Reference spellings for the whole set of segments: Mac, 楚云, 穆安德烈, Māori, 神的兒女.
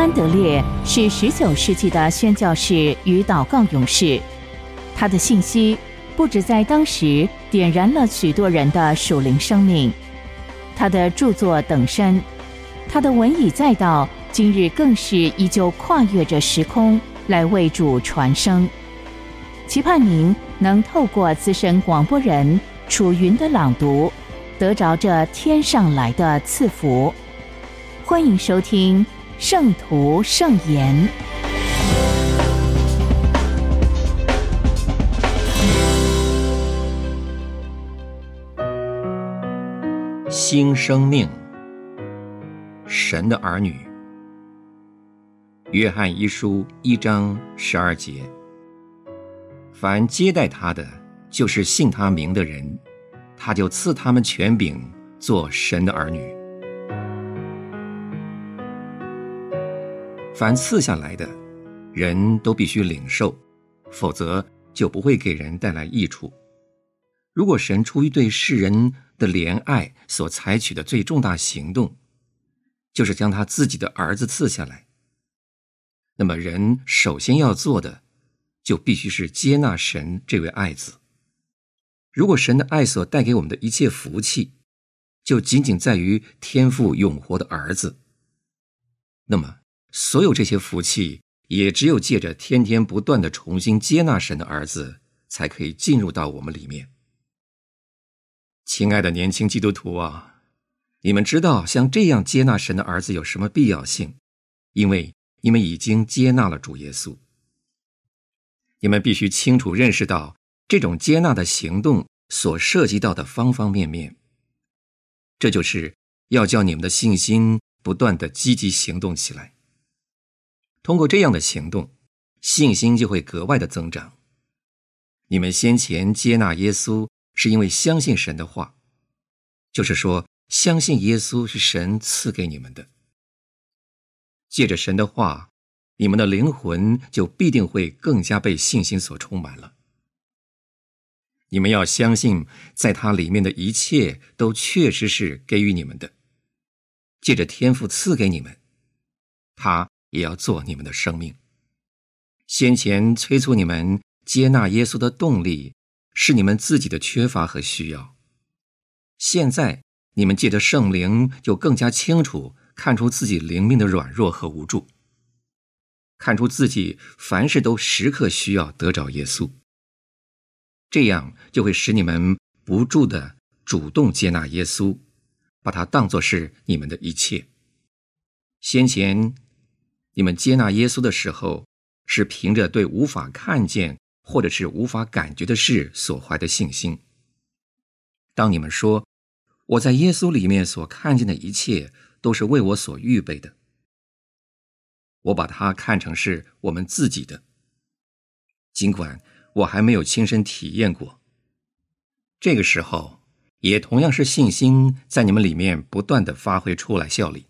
安德烈是19世纪的宣教士与祷告勇士，他的信息不止在当时点燃了许多人的属灵生命，他的著作等身，他的文以载道，今日更是依旧跨越着时空来为主传声。期盼您能透过资深广播人楚云的朗读，得着这天上来的赐福。欢迎收听圣徒圣言。新生命，神的儿女。约翰一书1章12节，凡接待他的，就是信他名的人，他就赐他们权柄做神的儿女。凡赐下来的，人都必须领受，否则就不会给人带来益处。如果神出于对世人的怜爱所采取的最重大行动，就是将他自己的儿子赐下来，那么人首先要做的，就必须是接纳神这位爱子。如果神的爱所带给我们的一切福气，就仅仅在于天父永活的儿子，那么所有这些福气，也只有借着天天不断的重新接纳神的儿子，才可以进入到我们里面。亲爱的年轻基督徒啊，你们知道像这样接纳神的儿子有什么必要性，因为你们已经接纳了主耶稣。你们必须清楚认识到，这种接纳的行动所涉及到的方方面面。这就是要叫你们的信心不断地积极行动起来。通过这样的行动，信心就会格外的增长。你们先前接纳耶稣是因为相信神的话，就是说，相信耶稣是神赐给你们的。借着神的话，你们的灵魂就必定会更加被信心所充满了。你们要相信，在他里面的一切都确实是给予你们的，借着天父赐给你们，他也要做你们的生命。先前催促你们接纳耶稣的动力，是你们自己的缺乏和需要。现在你们借着圣灵，就更加清楚看出自己灵命的软弱和无助，看出自己凡事都时刻需要得着耶稣。这样就会使你们不住地主动接纳耶稣，把他当作是你们的一切。先前你们接纳耶稣的时候，是凭着对无法看见或者是无法感觉的事所怀的信心。当你们说，我在耶稣里面所看见的一切都是为我所预备的，我把它看成是我们自己的，尽管我还没有亲身体验过。这个时候，也同样是信心在你们里面不断地发挥出来效力。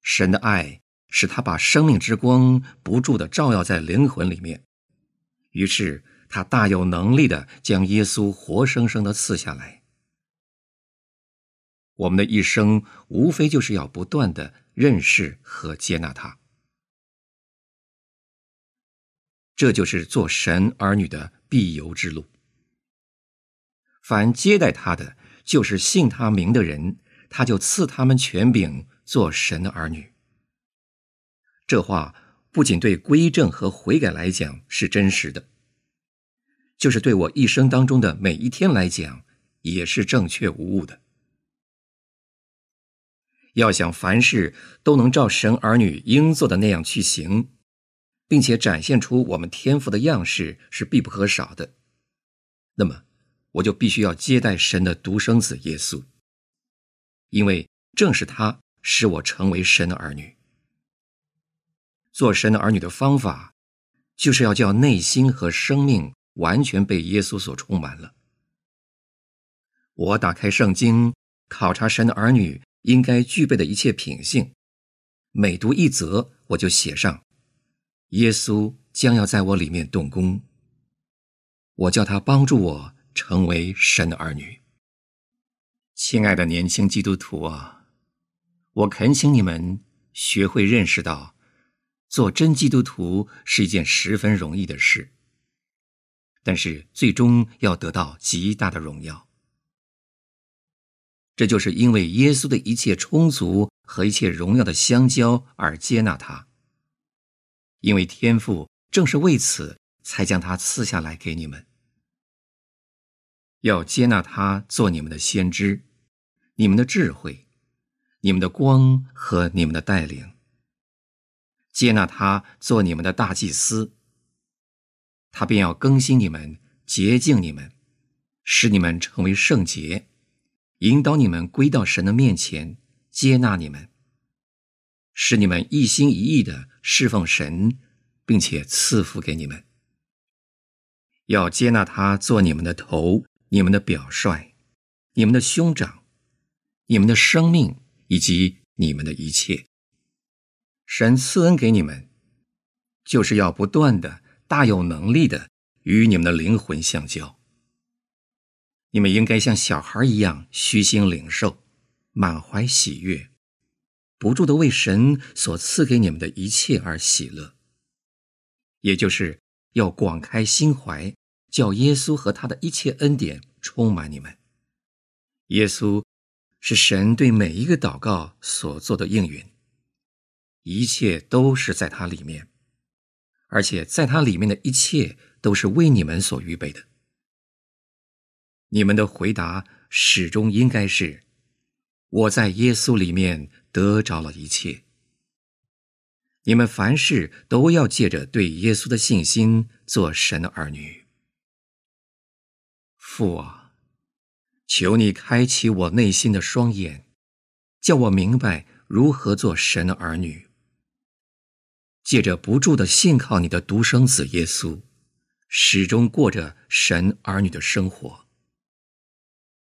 神的爱使他把生命之光不住地照耀在灵魂里面，于是他大有能力地将耶稣活生生地赐下来。我们的一生无非就是要不断地认识和接纳他。这就是做神儿女的必由之路。凡接待他的，就是信他名的人，他就赐他们权柄做神的儿女。这话不仅对归正和悔改来讲是真实的，就是对我一生当中的每一天来讲，也是正确无误的。要想凡事都能照神儿女应做的那样去行，并且展现出我们天父的样式，是必不可少的。那么，我就必须要接待神的独生子耶稣，因为正是他使我成为神的儿女。做神的儿女的方法，就是要叫内心和生命完全被耶稣所充满了。我打开圣经，考察神的儿女应该具备的一切品性，每读一则，我就写上：耶稣将要在我里面动工，我叫他帮助我成为神的儿女。亲爱的年轻基督徒啊，我恳请你们学会认识到，做真基督徒是一件十分容易的事，但是最终要得到极大的荣耀。这就是因为耶稣的一切充足和一切荣耀的相交而接纳他，因为天父正是为此才将他赐下来给你们。要接纳他做你们的先知，你们的智慧，你们的光和你们的带领。接纳他做你们的大祭司，他便要更新你们，洁净你们，使你们成为圣洁，引导你们归到神的面前，接纳你们，使你们一心一意地侍奉神，并且赐福给你们。要接纳他做你们的头，你们的表率，你们的兄长，你们的生命，以及你们的一切。神赐恩给你们，就是要不断的大有能力的与你们的灵魂相交。你们应该像小孩一样虚心领受，满怀喜悦，不住的为神所赐给你们的一切而喜乐。也就是要广开心怀，叫耶稣和他的一切恩典充满你们。耶稣是神对每一个祷告所做的应允，一切都是在他里面，而且在他里面的一切都是为你们所预备的。你们的回答始终应该是：我在耶稣里面得着了一切。你们凡事都要借着对耶稣的信心做神的儿女。父啊，求你开启我内心的双眼，叫我明白如何做神的儿女。借着不住地信靠你的独生子耶稣，始终过着神儿女的生活。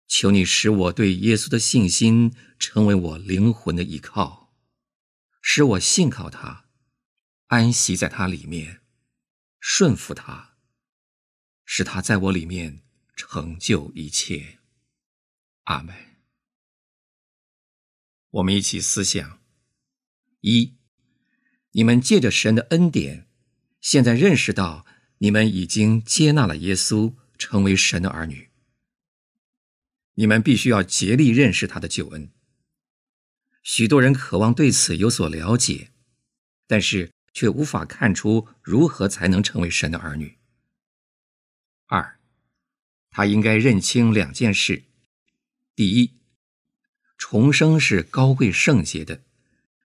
求你使我对耶稣的信心成为我灵魂的依靠，使我信靠他，安息在他里面，顺服他，使他在我里面成就一切。阿们。我们一起思想：一，你们借着神的恩典，现在认识到你们已经接纳了耶稣，成为神的儿女。你们必须要竭力认识他的救恩。许多人渴望对此有所了解，但是却无法看出如何才能成为神的儿女。二，他应该认清两件事：第一，重生是高贵圣洁的，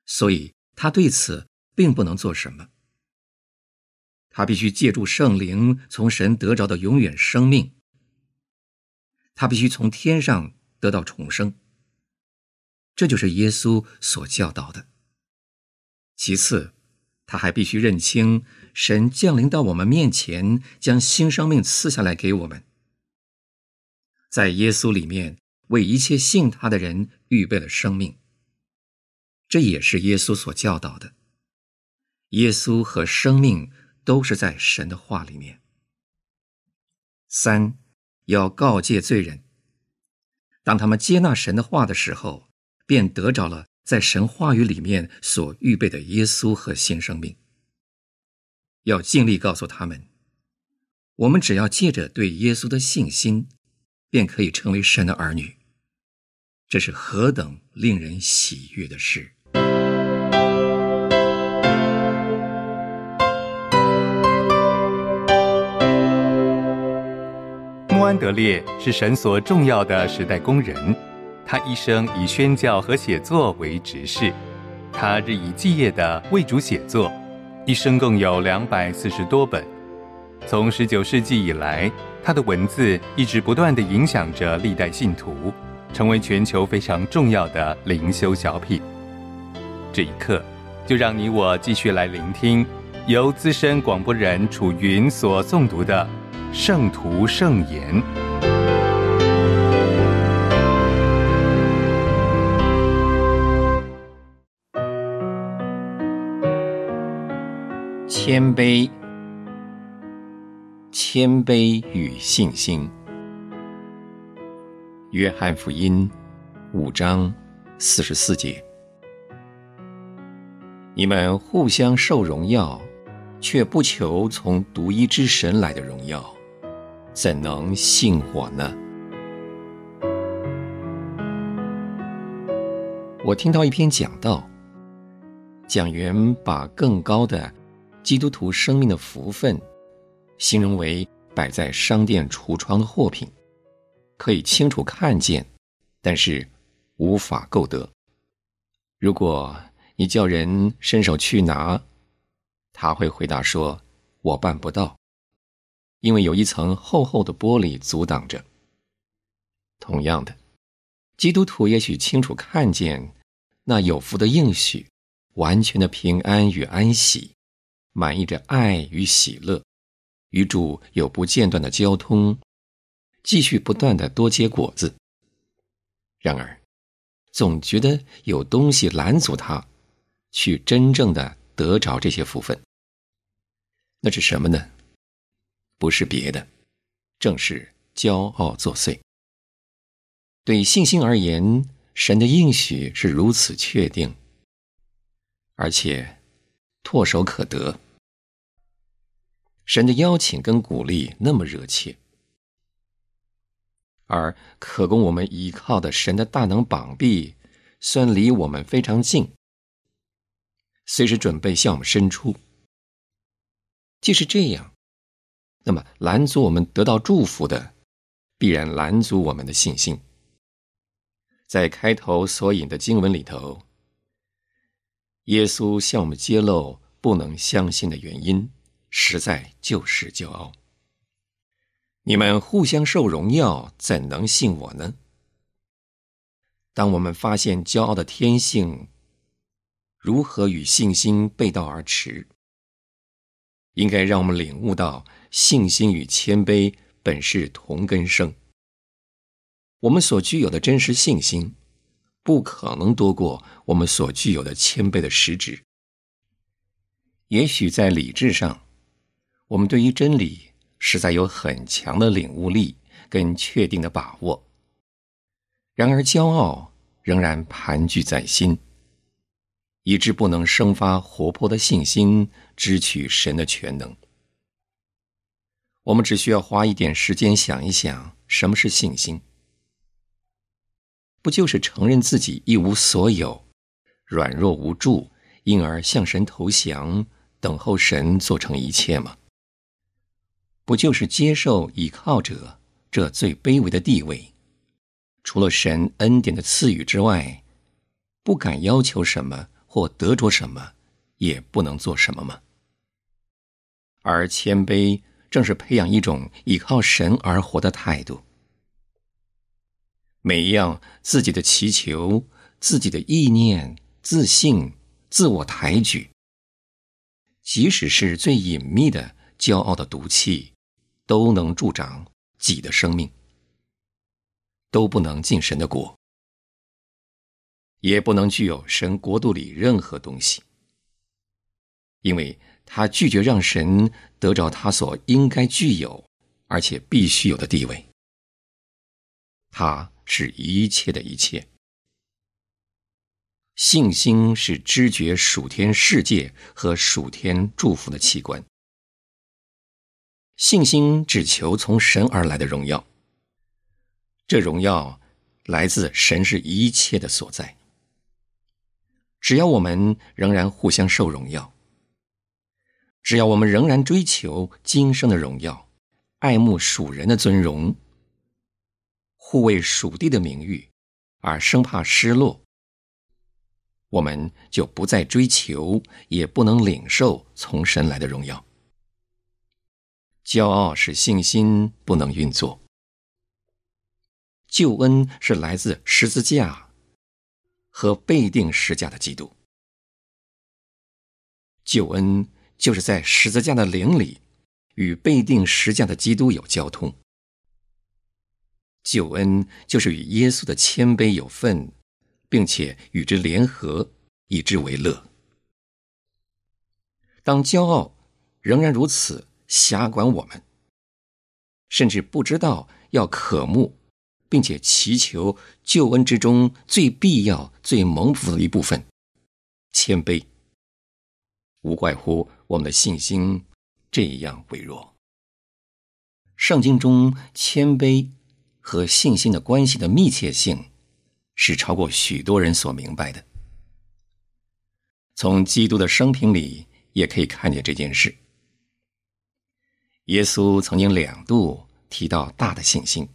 所以他对此并不能做什么。他必须借助圣灵从神得着的永远生命，他必须从天上得到重生。这就是耶稣所教导的。其次，他还必须认清神降临到我们面前，将新生命赐下来给我们，在耶稣里面为一切信他的人预备了生命。这也是耶稣所教导的。耶稣和生命都是在神的话里面。三，要告诫罪人，当他们接纳神的话的时候，便得着了在神话语里面所预备的耶稣和新生命。要尽力告诉他们，我们只要借着对耶稣的信心，便可以成为神的儿女。这是何等令人喜悦的事！穆安德烈是神所重要的时代工人，他一生以宣教和写作为职事，他日以继夜地为主写作，一生共有240多本。从19世纪以来，他的文字一直不断地影响着历代信徒，成为全球非常重要的灵修小品。这一刻，就让你我继续来聆听由资深广播人楚云所诵读的《圣徒圣言》。谦卑与信心。约翰福音5章44节。你们互相受荣耀，却不求从独一之神来的荣耀，怎能信我呢？我听到一篇讲道，讲员把更高的基督徒生命的福分形容为摆在商店橱窗的货品，可以清楚看见，但是无法购得。如果你叫人伸手去拿，他会回答说，我办不到，因为有一层厚厚的玻璃阻挡着。同样的，基督徒也许清楚看见那有福的应许，完全的平安与安息，满溢着爱与喜乐，与主有不间断的交通，继续不断的多结果子。然而，总觉得有东西拦阻他去真正的得着这些福分。那是什么呢？不是别的，正是骄傲作祟。对信心而言，神的应许是如此确定，而且唾手可得。神的邀请跟鼓励那么热切，而可供我们依靠的神的大能膀臂虽然离我们非常近，随时准备向我们伸出。既是这样，那么拦阻我们得到祝福的，必然拦阻我们的信心。在开头所引的经文里头，耶稣向我们揭露不能相信的原因，实在就是骄傲。你们互相受荣耀，怎能信我呢？当我们发现骄傲的天性如何与信心背道而驰，应该让我们领悟到信心与谦卑本是同根生。我们所具有的真实信心，不可能多过我们所具有的谦卑的实质。也许在理智上，我们对于真理实在有很强的领悟力跟确定的把握，然而骄傲仍然盘踞在心，以致不能生发活泼的信心，支取神的全能。我们只需要花一点时间想一想，什么是信心？不就是承认自己一无所有，软弱无助，因而向神投降，等候神做成一切吗？不就是接受倚靠者这最卑微的地位，除了神恩典的赐予之外，不敢要求什么或得着什么，也不能做什么吗？而谦卑正是培养一种倚靠神而活的态度。每一样自己的祈求、自己的意念、自信、自我抬举，即使是最隐秘的骄傲的毒气，都能助长己的生命，都不能进神的国，也不能具有神国度里任何东西，因为他拒绝让神得着他所应该具有而且必须有的地位。他是一切的一切。信心是知觉属天世界和属天祝福的器官。信心只求从神而来的荣耀，这荣耀来自神是一切的所在。只要我们仍然互相受荣耀，只要我们仍然追求今生的荣耀，爱慕属人的尊荣，护卫属地的名誉，而生怕失落，我们就不再追求，也不能领受从神来的荣耀。骄傲使信心不能运作。救恩是来自十字架和被定十架的基督。救恩就是在十字架的灵里与被定十架的基督有交通。救恩就是与耶稣的谦卑有份，并且与之联合，以之为乐。当骄傲仍然如此辖管我们，甚至不知道要渴慕并且祈求救恩之中最必要最蒙福的一部分，谦卑无怪乎我们的信心这样微弱。圣经中谦卑和信心的关系的密切性是超过许多人所明白的。从基督的生平里也可以看见这件事。耶稣曾经2度提到大的信心，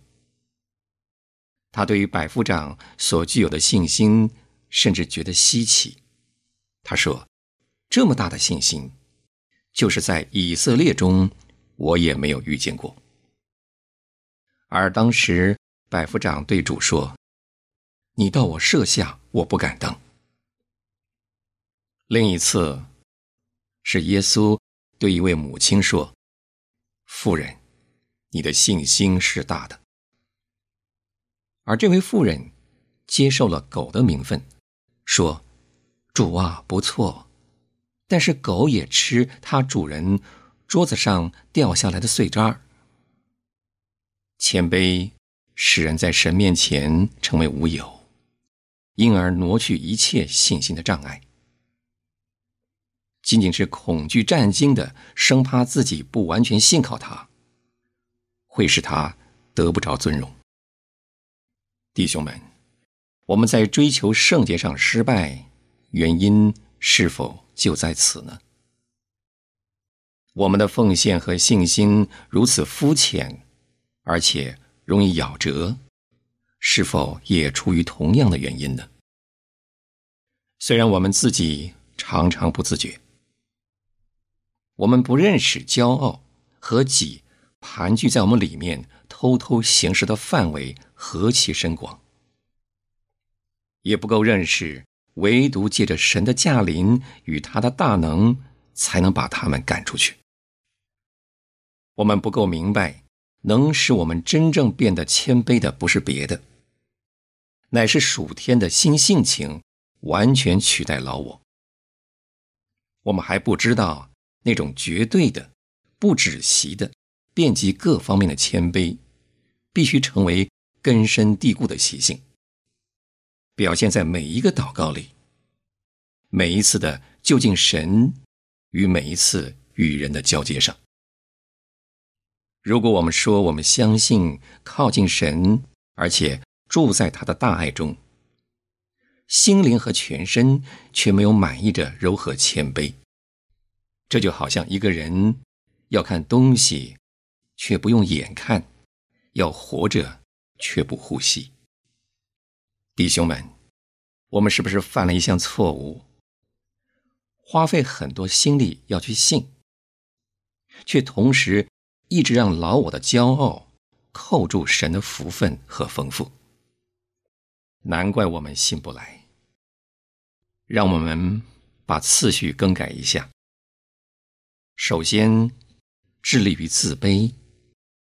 他对于百夫长所具有的信心甚至觉得稀奇。他说，这么大的信心，就是在以色列中我也没有遇见过。而当时百夫长对主说，你到我舍下，我不敢当。另一次是耶稣对一位母亲说，妇人，你的信心是大的。而这位妇人接受了狗的名分，说，主啊，不错，但是狗也吃它主人桌子上掉下来的碎渣。谦卑使人在神面前成为无有，因而挪去一切信心的障碍。仅仅是恐惧战惊的生怕自己不完全信靠他，会使他得不着尊荣。弟兄们，我们在追求圣洁上失败，原因是否就在此呢？我们的奉献和信心如此肤浅，而且容易夭折，是否也出于同样的原因呢？虽然我们自己常常不自觉，我们不认识骄傲和己盘踞在我们里面偷偷行事的范围何其深广，也不够认识唯独借着神的驾临与他的大能才能把他们赶出去。我们不够明白，能使我们真正变得谦卑的不是别的，乃是属天的新性情完全取代老我。我们还不知道那种绝对的、不止息的、遍及各方面的谦卑必须成为根深蒂固的习性，表现在每一个祷告里，每一次的就近神与每一次与人的交接上。如果我们说我们相信靠近神，而且住在他的大爱中，心灵和全身却没有满意着柔和谦卑，这就好像一个人要看东西却不用眼看，要活着却不呼吸。弟兄们，我们是不是犯了一项错误，花费很多心力要去信，却同时一直让老我的骄傲扣住神的福分和丰富？难怪我们信不来。让我们把次序更改一下，首先致力于自卑，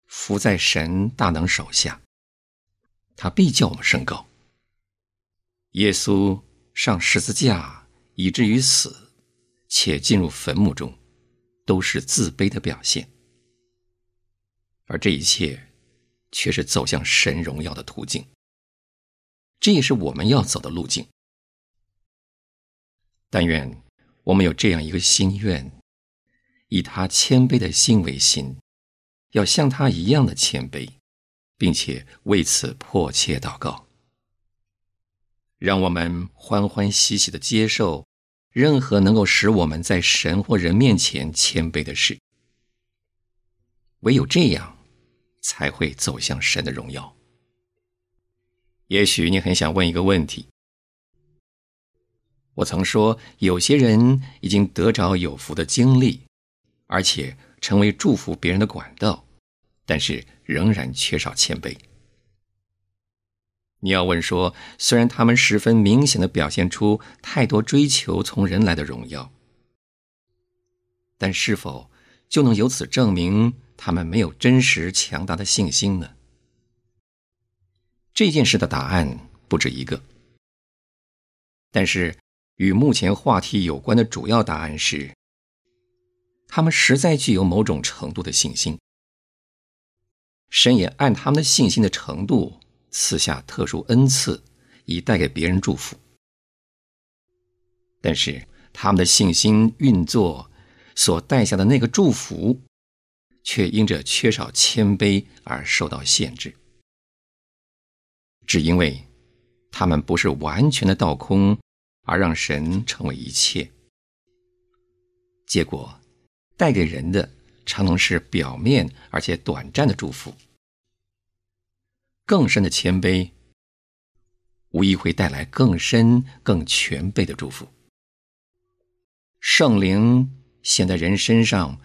伏在神大能手下，他必叫我们升高。耶稣上十字架以至于死，且进入坟墓中，都是自卑的表现，而这一切却是走向神荣耀的途径，这也是我们要走的路径。但愿我们有这样一个心愿，以他谦卑的心为心，要像他一样的谦卑，并且为此迫切祷告。让我们欢欢喜喜地接受任何能够使我们在神或人面前谦卑的事，唯有这样才会走向神的荣耀。也许你很想问一个问题，我曾说有些人已经得着有福的经历，而且成为祝福别人的管道，但是仍然缺少谦卑。你要问说，虽然他们十分明显地表现出太多追求从人来的荣耀，但是否就能由此证明他们没有真实强大的信心呢？这件事的答案不止一个，但是与目前话题有关的主要答案是，他们实在具有某种程度的信心，神也按他们的信心的程度赐下特殊恩赐，以带给别人祝福。但是他们的信心运作所带下的那个祝福，却因着缺少谦卑而受到限制。只因为他们不是完全的倒空，而让神成为一切。结果带给人的常常是表面而且短暂的祝福。更深的谦卑无疑会带来更深更全备的祝福。圣灵显在人身上，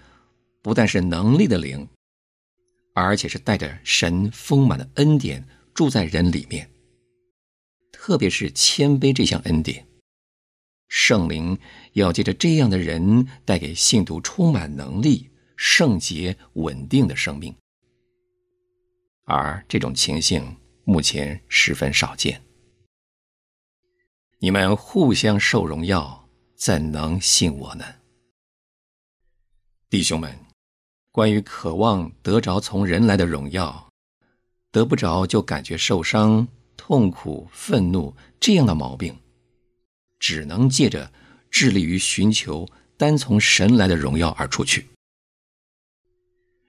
不但是能力的灵，而且是带着神丰满的恩典住在人里面。特别是谦卑这项恩典，圣灵要借着这样的人带给信徒充满能力、圣洁、稳定的生命。而这种情形目前十分少见。你们互相受荣耀，怎能信我呢？弟兄们，关于渴望得着从人来的荣耀，得不着就感觉受伤、痛苦、愤怒这样的毛病，只能借着致力于寻求单从神来的荣耀而出去，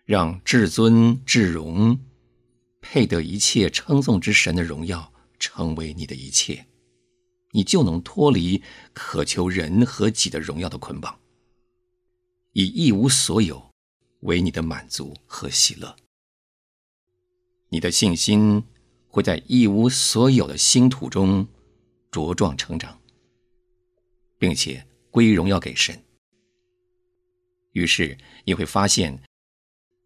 让至尊至荣配得一切称颂之神的荣耀成为你的一切，你就能脱离渴求人和己的荣耀的捆绑，以一无所有为你的满足和喜乐。你的信心会在一无所有的新土中茁壮成长，并且归荣耀给神。于是你会发现，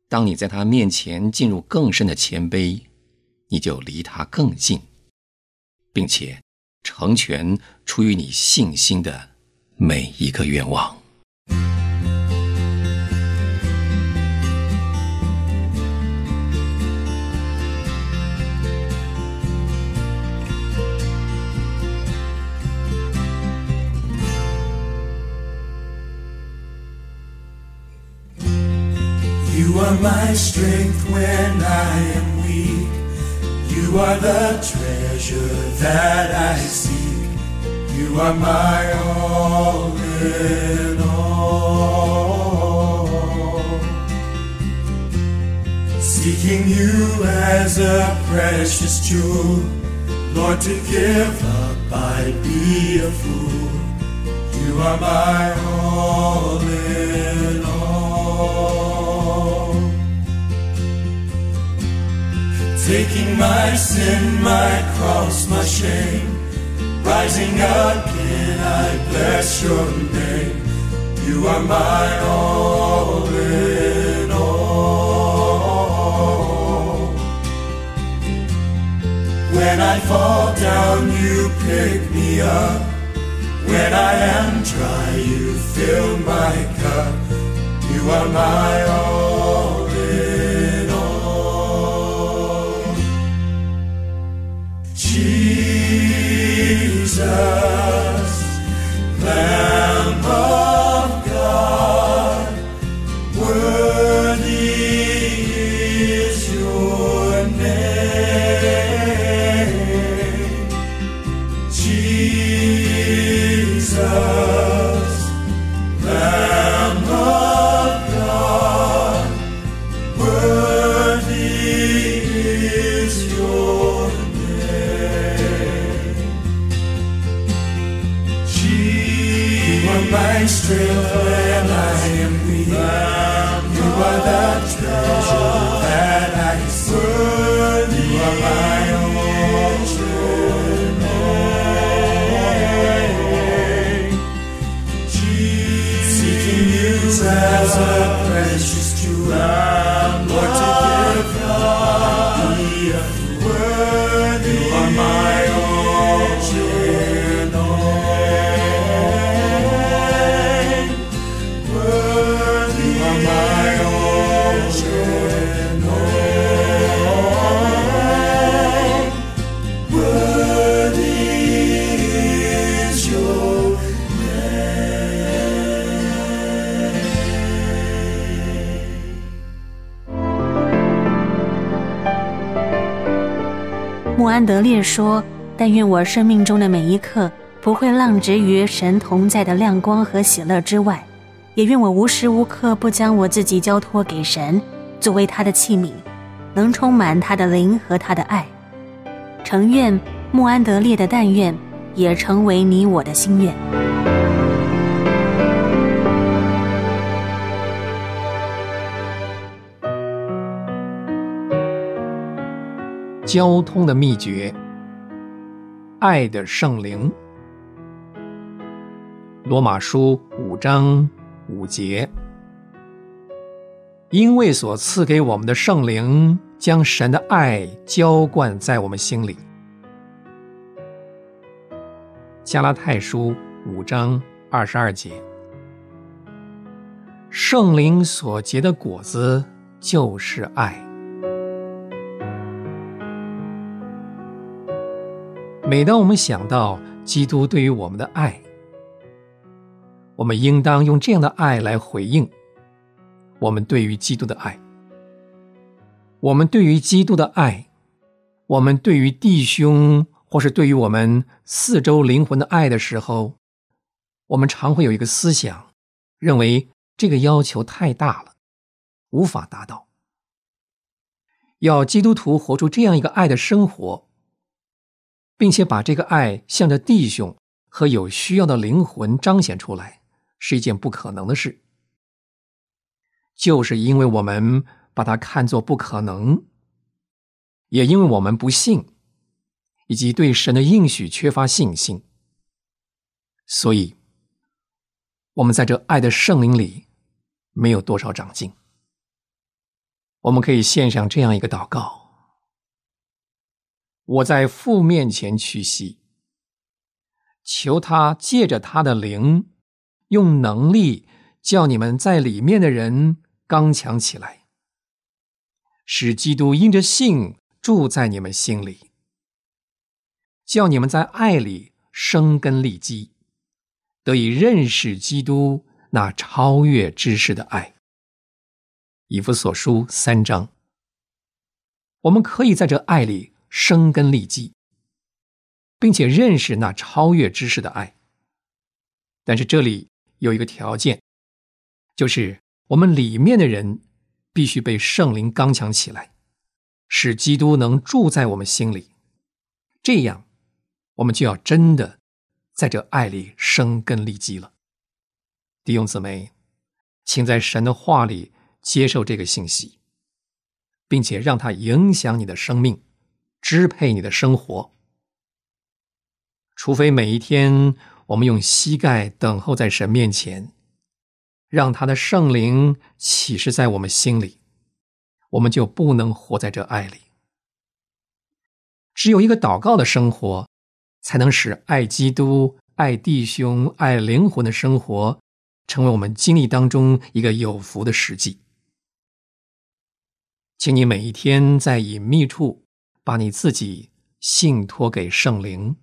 当你在他面前进入更深的谦卑，你就离他更近，并且成全出于你信心的每一个愿望。You are my strength when I am weak. You are the treasure that I seek. You are my all in all. Seeking you as a precious jewel, Lord, to give up I'd be a fool. You are my all in all.Taking my sin, my cross, my shame, rising again, I bless your name. You are my all in all. When I fall down, you pick me up. When I am dry, you fill my cup. You are my all.Jesus, Lamb of God, worthy is your name. Jesus, Lamb of God, worthy is your name.My strength when I am weak, you are the treasure that I serve. You are my all. Seeking you as a precious jewel, Lord, to give up me a word. You are my all.穆安德烈说，但愿我生命中的每一刻不会浪掷于神同在的亮光和喜乐之外，也愿我无时无刻不将我自己交托给神，作为他的器皿，能充满他的灵和他的爱。诚愿慕安德烈的但愿也成为你我的心愿。交通的秘诀，爱的圣灵。罗马书5章5节，因为所赐给我们的圣灵将神的爱浇灌在我们心里。加拉太书5章22节，圣灵所结的果子就是爱。每当我们想到基督对于我们的爱，我们应当用这样的爱来回应我们对于基督的爱。我们对于基督的爱，我们对于弟兄或是对于我们四周灵魂的爱的时候，我们常会有一个思想，认为这个要求太大了，无法达到。要基督徒活出这样一个爱的生活，并且把这个爱向着弟兄和有需要的灵魂彰显出来，是一件不可能的事。就是因为我们把它看作不可能，也因为我们不信，以及对神的应许缺乏信心，所以我们在这爱的圣灵里没有多少长进。我们可以献上这样一个祷告：我在父面前屈膝，求他借着他的灵，用能力叫你们在里面的人刚强起来，使基督因着信住在你们心里，叫你们在爱里生根立基，得以认识基督那超越知识的爱。以弗所书3章。我们可以在这爱里生根立基，并且认识那超越知识的爱。但是这里有一个条件，就是我们里面的人必须被圣灵刚强起来，使基督能住在我们心里。这样，我们就要真的在这爱里生根立基了。弟兄姊妹，请在神的话里接受这个信息，并且让它影响你的生命，支配你的生活。除非每一天我们用膝盖等候在神面前，让他的圣灵启示在我们心里，我们就不能活在这爱里。只有一个祷告的生活，才能使爱基督、爱弟兄、爱灵魂的生活成为我们经历当中一个有福的实际。请你每一天在隐秘处把你自己信托给圣灵，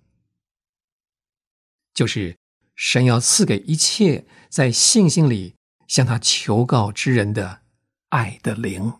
就是神要赐给一切在信心里向他求告之人的爱的灵。